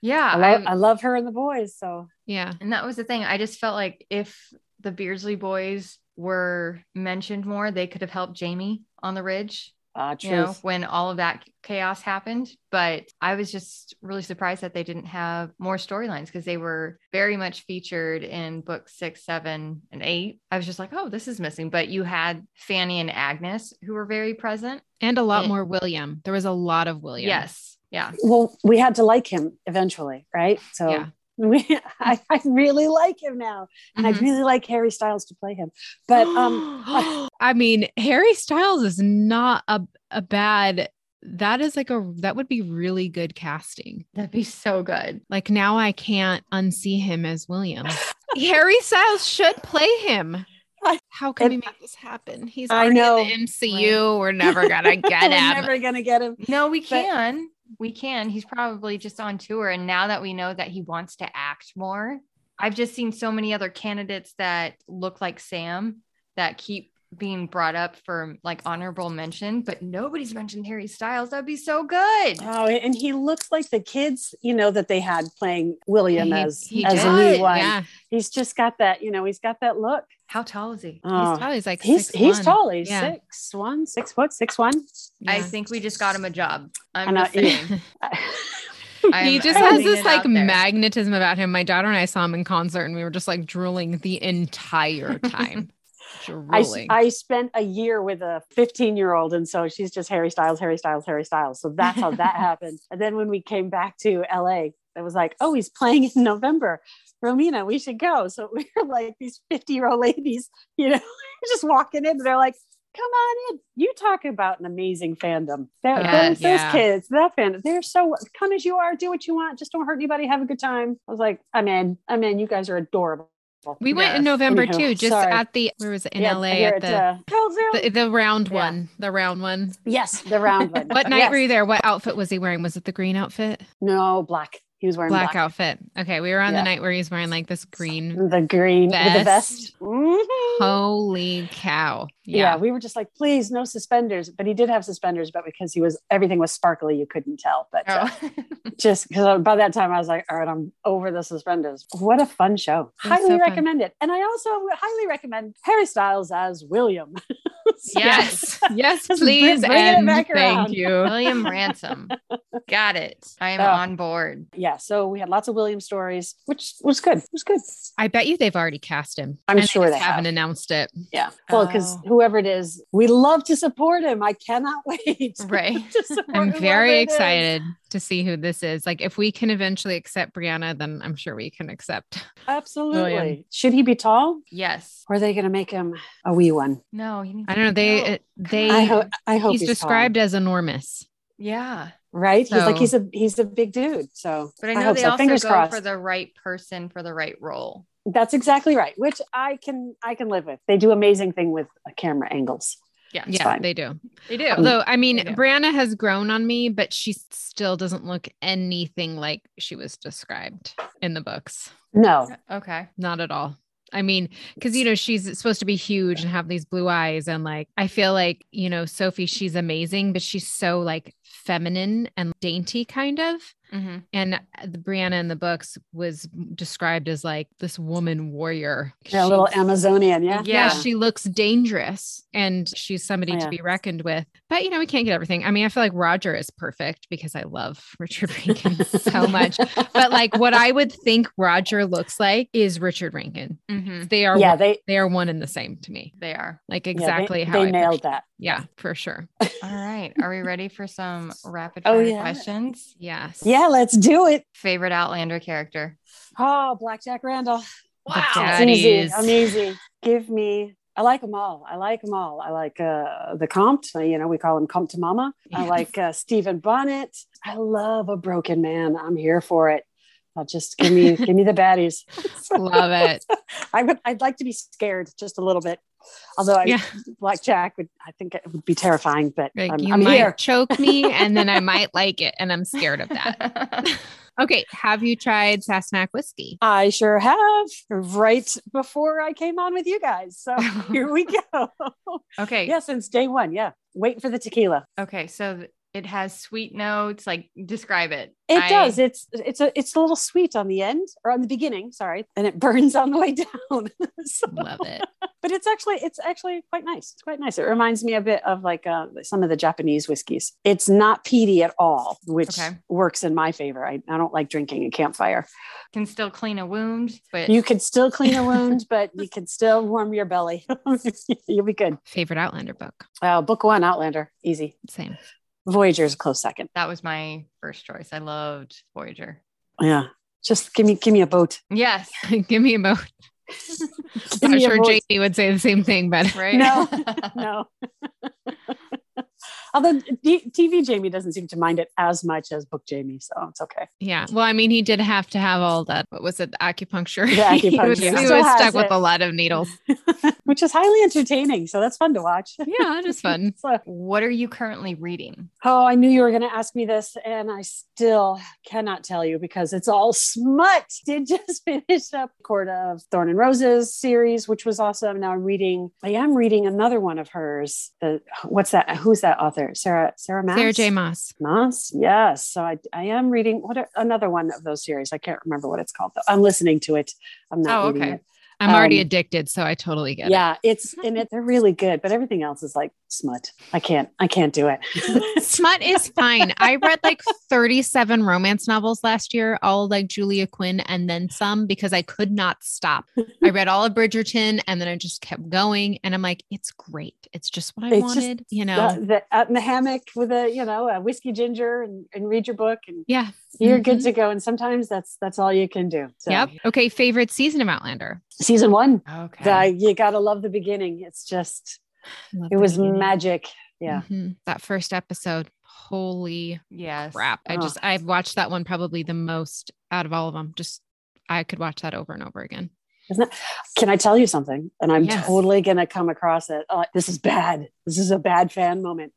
Yeah. I, lo- I, I love her and the boys. So yeah. And that was the thing. I just felt like if the Beardsley boys were mentioned more, they could have helped Jamie on the ridge. Uh, you know, when all of that chaos happened, but I was just really surprised that they didn't have more storylines because they were very much featured in books six, seven, and eight. I was just like, oh, this is missing. But you had Fanny and Agnes who were very present. And a lot and- more William. There was a lot of William. Yes. Yeah. Well, we had to like him eventually, right? So yeah. we, I, I really like him now. And mm-hmm. I really like Harry Styles to play him. But um I- I mean, Harry Styles is not a, a bad, that is like a, that would be really good casting. That'd be so good. Like now I can't unsee him as William. Harry Styles should play him. How can it, we make this happen? He's I know. In the M C U. Right. We're never going to get him. We're never going to get him. No, we can. But- we can. He's probably just on tour. And now that we know that he wants to act more, I've just seen so many other candidates that look like Sam that keep being brought up for like honorable mention, but nobody's mentioned Harry Styles. That'd be so good. Oh, and he looks like the kids, you know, that they had playing William he, as he as did. a new one. Yeah. He's just got that, you know, he's got that look. How tall is he? Oh. He's tall. He's like he's, six, he's one. tall. He's yeah. six one, six foot, six one. Yeah. I think we just got him a job. I'm not saying. I'm, he just I'm has this like magnetism about him. My daughter and I saw him in concert, and we were just like drooling the entire time. I, I spent a year with a fifteen year old. And so she's just Harry Styles, Harry Styles, Harry Styles. So that's how that happened. And then when we came back to L A, it was like, oh, he's playing in November. Romina, we should go. So we were like these fifty year old ladies, you know, just walking in. They're like, come on in. You talk about an amazing fandom. That, yeah, those, yeah. those kids, that fandom, they're so, come as you are, do what you want. Just don't hurt anybody. Have a good time. I was like, I'm in, I'm in. You guys are adorable. We went yes. in November Anyhow, too, just sorry. at the, where was it, in yeah, L A at the, uh, the, the round one, yeah. the round one. Yes, the round one. What night yes. were you there? What outfit was he wearing? Was it the green outfit? No, black. He was wearing black. Black outfit. Okay. We were on yeah. the night where he was wearing like this green. The green vest. With the vest. Mm-hmm. Holy cow. Yeah. yeah. We were just like, please, no suspenders. But he did have suspenders, but because he was, everything was sparkly, you couldn't tell. But oh. uh, just because by that time I was like, all right, I'm over the suspenders. What a fun show. Highly so recommend fun. it. And I also highly recommend Harry Styles as William. So yes. Yes, please. Bring and it back thank you. William Ransom. Got it. I am oh. on board. Yeah. So we had lots of William stories, which was good. It was good. I bet you they've already cast him. I'm and sure they, they haven't have. announced it. Yeah. Well, because oh. whoever it is, we love to support him. I cannot wait. Right. I'm very excited to see who this is. Like if we can eventually accept Brianna, then I'm sure we can accept. Absolutely. William. Should he be tall? Yes. Or are they going to make him a wee one? No, he needs I don't know. They, uh, they, I, ho- I hope he's, he's described tall. as enormous. Yeah. Right. So, he's like, he's a, he's a big dude. So, but I know I they so. also Fingers go crossed. for the right person for the right role. That's exactly right. Which I can, I can live with. They do amazing thing with camera angles. Yeah. It's yeah, fine. they do. They do. Although, I mean, Brianna has grown on me, but she still doesn't look anything like she was described in the books. No. Okay. Not at all. I mean, because, you know, she's supposed to be huge and have these blue eyes. And like, I feel like, you know, Sophie, she's amazing, but she's so like feminine and dainty kind of. Mm-hmm. And the Brianna in the books was described as like this woman warrior. Yeah, a little Amazonian. Yeah. yeah. Yeah. She looks dangerous and she's somebody oh, yeah. to be reckoned with, but you know, we can't get everything. I mean, I feel like Roger is perfect because I love Richard Rankin so much, but like what I would think Roger looks like is Richard Rankin. Mm-hmm. They are, yeah, one, they, they are one and the same to me. They are like exactly yeah, they, how they I nailed that. Yeah, for sure. All right. Are we ready for some rapid fire oh, yeah. questions? Yes. Yeah. Yeah, let's do it. Favorite Outlander character? Oh, Blackjack Randall. Wow. I'm easy. I'm easy. Give me, I like them all. I like them all. I like uh, the Comte, you know, we call him Comte Mama. Yes. I like uh, Stephen Bonnet. I love a broken man. I'm here for it. I'll just give me, give me the baddies. Love it. I would, I'd like to be scared just a little bit. Although I, yeah. Blackjack would, I think it would be terrifying, but like I'm, you I'm might here. choke me and then I might like it. And I'm scared of that. Okay. Have you tried Sassenach whiskey? I sure have, right before I came on with you guys. So here we go. Okay. Yeah. Since day one. Yeah. Waiting for the tequila. Okay. So It has sweet notes. Like, describe it. It I... does. It's it's a it's a little sweet on the end, or on the beginning, sorry, and it burns on the way down. So, love it. But it's actually it's actually quite nice. It's quite nice. It reminds me a bit of like uh, some of the Japanese whiskeys. It's not peaty at all, which okay. works in my favor. I, I don't like drinking a campfire. Can still clean a wound, but you can still clean a wound, but you can still warm your belly. You'll be good. Favorite Outlander book? Oh, book one, Outlander, easy. Same. Voyager is a close second. That was my first choice. I loved Voyager. Yeah. Just give me, give me a boat. Yes. Give me a boat. I'm not sure boat. Jamie would say the same thing, but right? No, no. Although D- T V Jamie doesn't seem to mind it as much as book Jamie. So it's okay. Yeah. Well, I mean, he did have to have all that. What was it? The acupuncture. The acupuncture. he was, he was stuck it. with a lot of needles. Which is highly entertaining. So that's fun to watch. Yeah, it is fun. So, what are you currently reading? Oh, I knew you were going to ask me this. And I still cannot tell you because it's all smut. Did just finish up A Court of Thorns and Roses series, which was awesome. Now I'm reading, I am reading another one of hers. The, what's that? Who's that author? Sarah, Sarah Maas? Sarah J. Maas. Maas, yes. So I, I am reading what are, another one of those series. I can't remember what it's called, though. I'm listening to it. I'm not oh, reading okay. it. I'm um, already addicted, so I totally get yeah, it. Yeah, it's and it, they're really good, but everything else is like smut. I can't, I can't do it. Smut is fine. I read like thirty-seven romance novels last year, all like Julia Quinn and then some, because I could not stop. I read all of Bridgerton and then I just kept going, and I'm like, it's great. It's just what I it's wanted, just, you know. The, the, out in the hammock with a, you know, a whiskey ginger and, and read your book, and yeah, you're mm-hmm. good to go. And sometimes that's that's all you can do. So. Yep. Okay. Favorite season of Outlander. Season one. Okay. The, you got to love the beginning. It's just, love it was beginning. Magic. Yeah. Mm-hmm. That first episode. Holy yes. crap. I oh. just, I've watched that one probably the most out of all of them. Just, I could watch that over and over again. Isn't that, can I tell you something? And I'm yes. totally going to come across it. Uh, this is bad. This is a bad fan moment.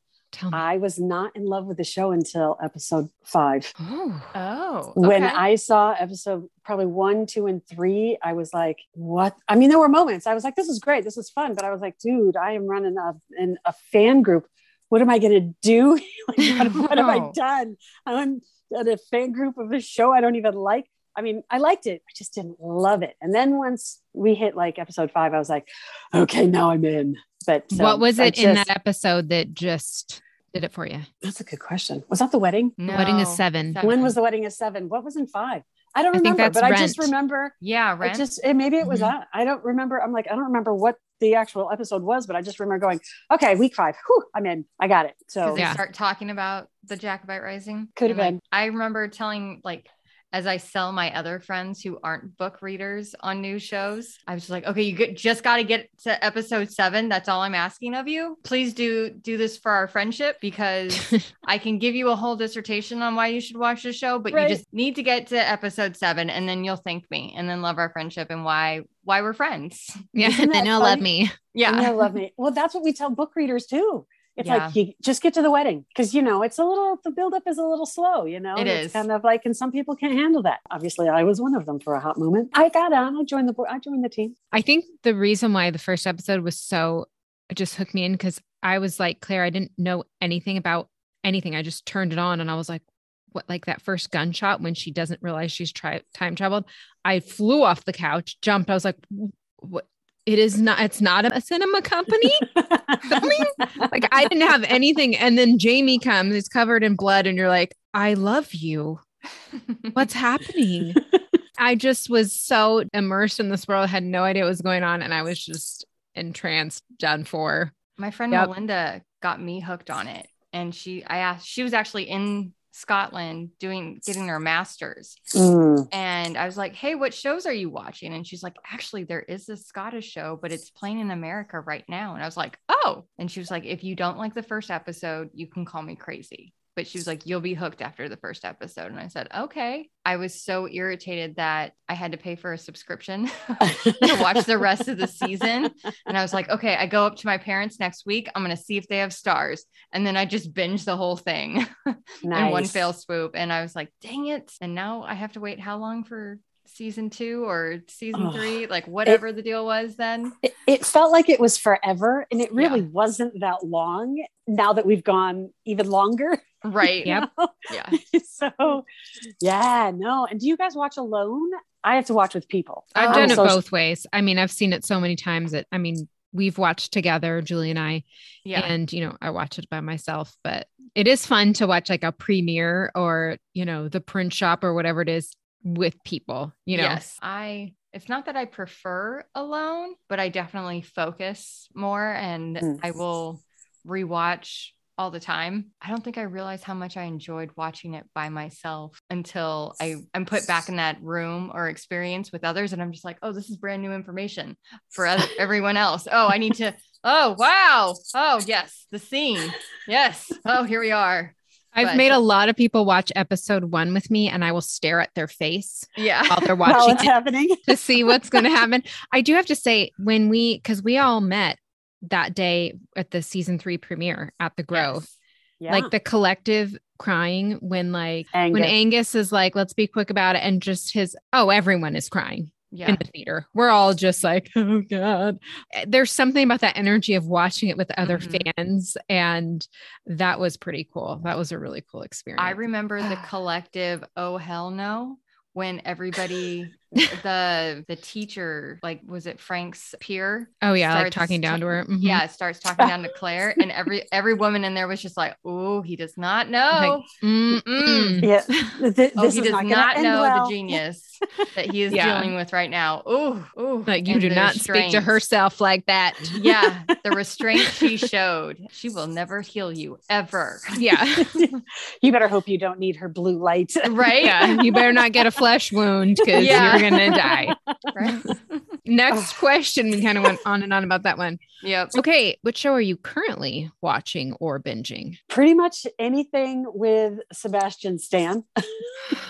I was not in love with the show until episode five. Oh, oh okay. When I saw episode probably one, two, and three, I was like, what? I mean, there were moments I was like, this is great. This is fun. But I was like, dude, I am running a, in a fan group. What am I going to do? Like, what, what have I done? I'm in a fan group of a show I don't even like. I mean, I liked it. I just didn't love it. And then once we hit like episode five, I was like, okay, now I'm in. But so what was it just, in that episode that just did it for you? That's a good question. Was that the wedding? No. The wedding is seven. seven. When was the wedding is seven? What was in five? I don't remember, I but Rent. I just remember. Yeah, Rent. It just, it, maybe it was mm-hmm. that. I don't remember. I'm like, I don't remember what the actual episode was, but I just remember going, okay, week five, whew, I'm in. I got it. So they yeah. start talking about the Jacobite Rising. Could have been. Like, I remember telling like, as I sell my other friends who aren't book readers on new shows, I was just like, okay, you get, just got to get to episode seven. That's all I'm asking of you. Please do do this for our friendship, because I can give you a whole dissertation on why you should watch the show, but right. you just need to get to episode seven and then you'll thank me and then love our friendship and why why we're friends. Yeah, and then they'll love me. Yeah, and they'll love me. Well, that's what we tell book readers too. It's yeah. like, you just get to the wedding because, you know, it's a little, the buildup is a little slow, you know, it is it's kind of like, and some people can't handle that. Obviously, I was one of them for a hot moment. I got on, I joined the, I joined the team. I think the reason why the first episode was so, it just hooked me in because I was like, Claire, I didn't know anything about anything. I just turned it on and I was like, what, like that first gunshot when she doesn't realize she's tri- time traveled. I flew off the couch, jumped. I was like, what? It is not, it's not a cinema company. I mean, like I didn't have anything. And then Jamie comes, it's covered in blood. And you're like, I love you. What's happening? I just was so immersed in this world. I had no idea what was going on. And I was just entranced, done for. My friend yep. Melinda got me hooked on it. And she, I asked, she was actually in Scotland doing getting her master's mm. and I was like, hey, what shows are you watching? And she's like, actually there is this Scottish show, but it's playing in America right now. And I was like, oh. And she was like, if you don't like the first episode, you can call me crazy, but she was like, you'll be hooked after the first episode. And I said, okay. I was so irritated that I had to pay for a subscription to watch the rest of the season. And I was like, okay, I go up to my parents next week. I'm going to see if they have Stars. And then I just binge the whole thing nice. In one fell swoop. And I was like, dang it. And now I have to wait how long for season two or season oh, three, like whatever it, the deal was then. It, it felt like it was forever, and it really yeah. wasn't that long now that we've gone even longer. Right. Yep. Yeah. So yeah, no. And do you guys watch alone? I have to watch with people. I've um, done it so- both ways. I mean, I've seen it so many times that, I mean, we've watched together, Julie and I, yeah. and, you know, I watch it by myself, but it is fun to watch like a premiere or, you know, the print shop or whatever it is with people, you know? Yes. I, it's not that I prefer alone, but I definitely focus more, and mm. I will rewatch all the time. I don't think I realized how much I enjoyed watching it by myself until I am put back in that room or experience with others. And I'm just like, oh, this is brand new information for other, everyone else. Oh, I need to, oh, wow. Oh, yes. The scene. Yes. Oh, here we are. I've but, made a lot of people watch episode one with me, and I will stare at their face yeah. while they're watching while it's it happening. To see what's going to happen. I do have to say, when we, cause we all met that day at the season three premiere at the Grove, yes. yeah. like the collective crying when like, Angus. when Angus is like, let's be quick about it. And just his, oh, everyone is crying yeah. in the theater. We're all just like, oh God, there's something about that energy of watching it with other mm-hmm. fans. And that was pretty cool. That was a really cool experience. I remember the collective, oh, hell no. When everybody, the the teacher, like, was it Frank's peer? Oh yeah, starts, like talking down to her. Mm-hmm. Yeah, starts talking down to Claire, and every every woman in there was just like, "Oh, he does not know. Like, mm-mm. Yeah, th- this oh, he does not, not know well. the genius that he is yeah. dealing with right now. Oh, oh, like you and do not restraint. Speak to herself like that. Yeah, the restraint she showed. She will never heal you ever. Yeah, you better hope you don't need her blue light, right? Yeah, you better not get a flesh wound because yeah. you're gonna die. Right. Next oh. question. We kind of went on and on about that one. Yep. Okay. What show are you currently watching or binging? Pretty much anything with Sebastian Stan.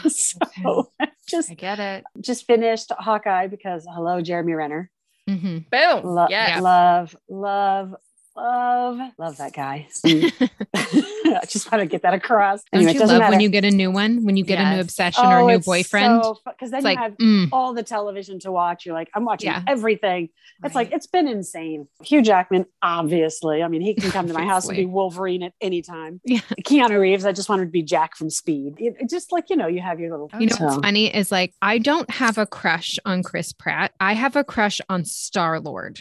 so okay. just I get it. Just finished Hawkeye because hello, Jeremy Renner. Mm-hmm. Boom. Lo- yeah. Love, love. Love, love that guy. I just want to get that across. Don't anyway, you love matter. when you get a new one, when you get yes. a new obsession oh, or a new boyfriend? Because so then it's you like, have mm. all the television to watch. You're like, I'm watching yeah. everything. It's right. like, it's been insane. Hugh Jackman, obviously. I mean, he can come to my house and be Wolverine at any time. Yeah. Keanu Reeves, I just wanted to be Jack from Speed. It, it just like, you know, you have your little. You know so. what's funny is like, I don't have a crush on Chris Pratt. I have a crush on Star-Lord.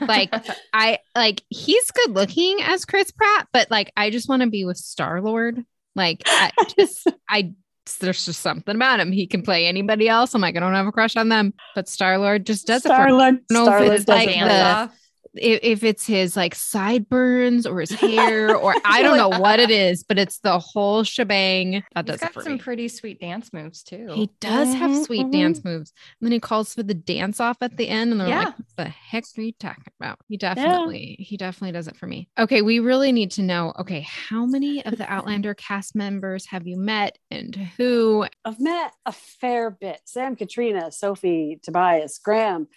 Like, I like, he He's good looking as Chris Pratt, but like, I just want to be with Star-Lord. Like, I just, I, there's just something about him. He can play anybody else. I'm like, I don't have a crush on them, but Star-Lord just does Star-Lord, it for me. I don't know if it's like the, if it's his like sideburns or his hair, or I don't know what it is, but it's the whole shebang. That does He's got it for some me. pretty sweet dance moves too. He does mm-hmm, have sweet mm-hmm. dance moves. And then he calls for the dance off at the end, and they're yeah. like, "What the heck are you talking about?" He definitely, yeah. he definitely does it for me. Okay, we really need to know. Okay, how many of the Outlander cast members have you met, and who? I've met a fair bit: Sam, Katrina, Sophie, Tobias, Graham.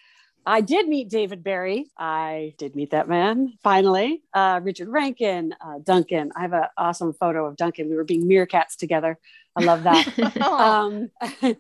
I did meet David Barry. I did meet that man. Finally, uh, Richard Rankin, uh, Duncan. I have an awesome photo of Duncan. We were being meerkats together. I love that. um,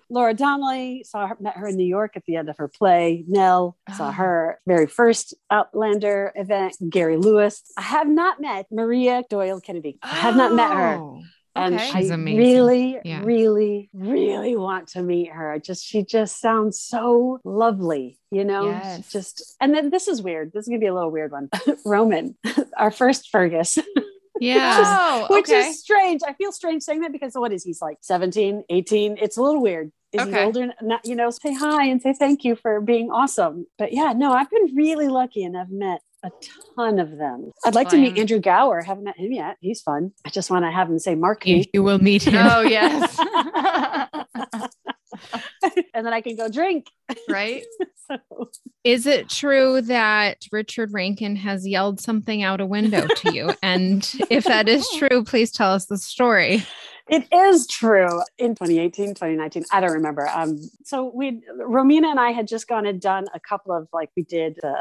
Laura Donnelly, saw her, met her in New York at the end of her play. Nell, saw her very first Outlander event. Gary Lewis. I have not met Maria Doyle Kennedy. I have not met her. And okay. she's I amazing. really, yeah. really, really want to meet her. I just, she just sounds so lovely, you know, yes. just, and then this is weird. This is going to be a little weird one. Roman, our first Fergus. Yeah. Which, is, oh, okay. which is strange. I feel strange saying that because what is he's like seventeen, eighteen. It's a little weird. Is okay. he older? Not, you know, say hi and say thank you for being awesome. But yeah, no, I've been really lucky, and I've met a ton of them. I'd like fun. to meet Andrew Gower. Haven't met him yet. He's fun. I just want to have him say, "Mark me." You, you will meet him. Oh yes. And then I can go drink. Right. So. Is it true that Richard Rankin has yelled something out a window to you? And if that is true, please tell us the story. It is true. In twenty eighteen, twenty nineteen, I don't remember. Um, so we, Romina and I had just gone and done a couple of, like, we did the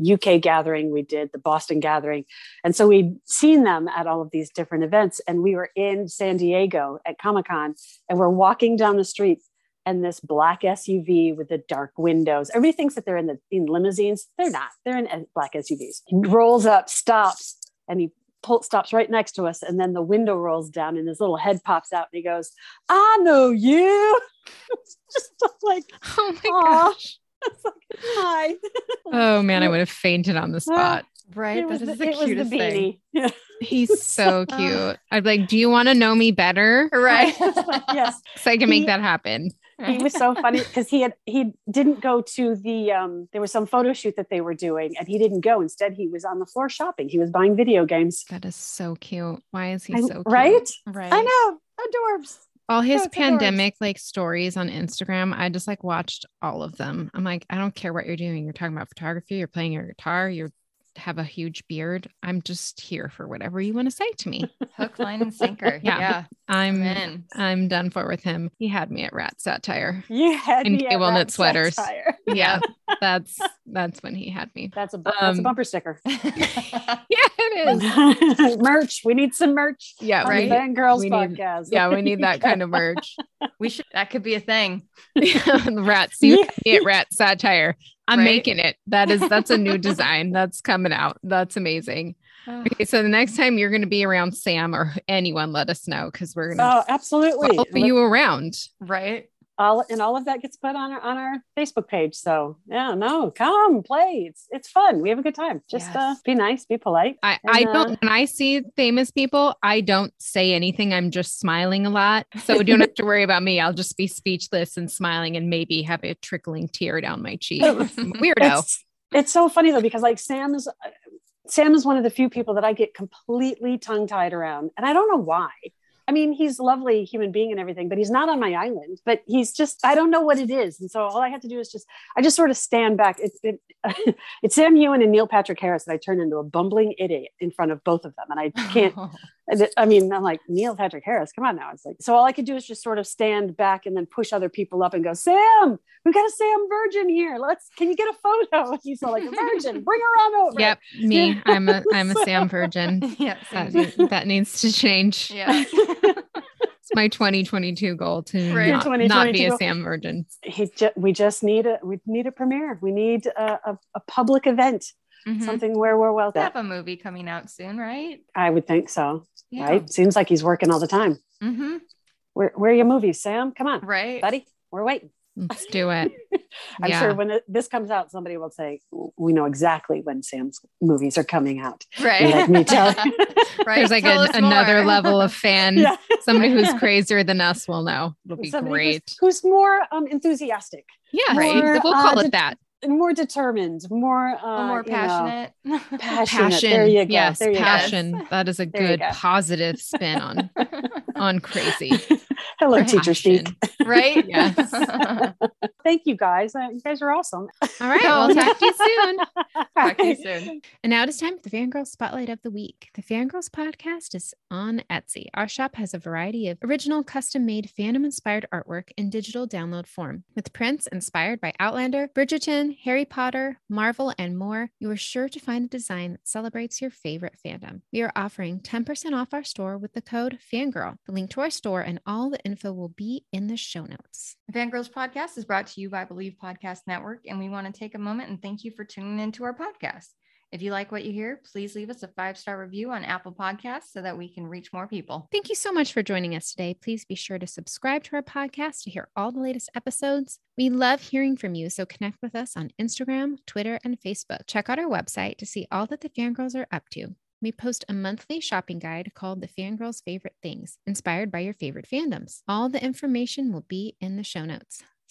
U K gathering, we did the Boston gathering. And so we'd seen them at all of these different events, and we were in San Diego at Comic-Con, and we're walking down the street, and this black S U V with the dark windows. Everybody thinks that they're in the in limousines. They're not. They're in black S U Vs. He rolls up, stops, and he pull, stops right next to us. And then the window rolls down and his little head pops out and he goes, "I know you." It's just like, oh my Aw. gosh. It's like, hi. Oh man, I would have fainted on the spot. Right? That is the, the cutest the thing. Yeah. He's so cute. I'd be like, do you want to know me better? Right. Like, yes. So I can make he, that happen. He was so funny because he had, he didn't go to the, um, there was some photo shoot that they were doing and he didn't go. Instead, he was on the floor shopping. He was buying video games. That is so cute. Why is he I, so cute? Right? Right. I know. Adorbs. All his That's pandemic like stories on Instagram, I just like watched all of them. I'm like, I don't care what you're doing. You're talking about photography. You're playing your guitar. You have a huge beard. I'm just here for whatever you want to say to me. Hook, line, and sinker. Yeah, yeah. I'm in. I'm done for with him. He had me at Rat Satire. You had and me at Rat sweaters. Satire. Yeah, that's that's when he had me. That's a bu- um, that's a bumper sticker. Yeah, it is. Merch. We need some merch. Yeah, right. Van Girls we podcast. Need, yeah, we need that kind of merch. We should. That could be a thing. Rat suit. Yeah. At Rat Satire. I'm right? making it. That is, that's a new design that's coming out. That's amazing. Oh. Okay. So the next time you're going to be around Sam or anyone, let us know. Cause we're going to oh, absolutely follow you around. Right. All and all of that gets put on our, on our Facebook page. So yeah, no, come play. It's, it's fun. We have a good time. Just yes. uh, be nice, be polite. I, and, I don't, uh, when I see famous people, I don't say anything. I'm just smiling a lot. So don't have to worry about me. I'll just be speechless and smiling and maybe have a trickling tear down my cheek. Weirdo. It's, it's so funny though, because like Sam is, Sam is one of the few people that I get completely tongue tied around and I don't know why. I mean, he's a lovely human being and everything, but he's not on my island, but he's just, I don't know what it is. And so all I have to do is just, I just sort of stand back. It, it, uh, it's Sam Heughan and Neil Patrick Harris that I turn into a bumbling idiot in front of both of them. And I can't, I mean, I'm like, Neil Patrick Harris, come on now. It's like, so all I could do is just sort of stand back and then push other people up and go, Sam, we've got a Sam virgin here. Let's, can you get a photo? He's all like, a virgin, bring her on over. Yep. Me. I'm a, I'm a Sam virgin. Yeah. That, that needs to change. Yeah. It's my twenty twenty-two goal to right. not, not be a Sam virgin. He ju- we just need a, we need a premiere. We need a, a, a public event, mm-hmm. something where we're well. We have a movie coming out soon, right? I would think so. Yeah. Right. Seems like he's working all the time. Mm-hmm. Where, where are your movies, Sam? Come on. Right. Buddy, we're waiting. Let's do it. I'm yeah. sure when this comes out, somebody will say, we know exactly when Sam's movies are coming out. Right. Let me tell you. Right. There's like a, another more. level of fan. Yeah. Somebody who's yeah. crazier than us will know. It'll be somebody great. Who's, who's more um, enthusiastic. Yeah. More, right. We'll call uh, it de- that. More determined. More, uh, more passionate. You know, passionate. Passion. There you go. Yes. There you passion. Go. That is a there good positive spin on, on crazy. Hello, Passion. Teacher Speak. Right? Yes. Thank you, guys. Uh, you guys are awesome. All right. We'll talk to you soon. Talk to you soon. And now it is time for the Fangirl Spotlight of the Week. The Fangirls podcast is on Etsy. Our shop has a variety of original custom-made fandom-inspired artwork in digital download form. With prints inspired by Outlander, Bridgerton, Harry Potter, Marvel, and more, you are sure to find a design that celebrates your favorite fandom. We are offering ten percent off our store with the code Fangirl. The link to our store and all the info will be in the show notes. The Fangirls Podcast is brought to you by Believe Podcast Network, and we want to take a moment and thank you for tuning into our podcast. If you like what you hear, please leave us a five-star review on Apple Podcasts so that we can reach more people. Thank you so much for joining us today. Please be sure to subscribe to our podcast to hear all the latest episodes. We love hearing from you, so connect with us on Instagram, Twitter, and Facebook. Check out our website to see all that the Fangirls are up to. We post a monthly shopping guide called The Fangirl's Favorite Things, inspired by your favorite fandoms. All the information will be in the show notes.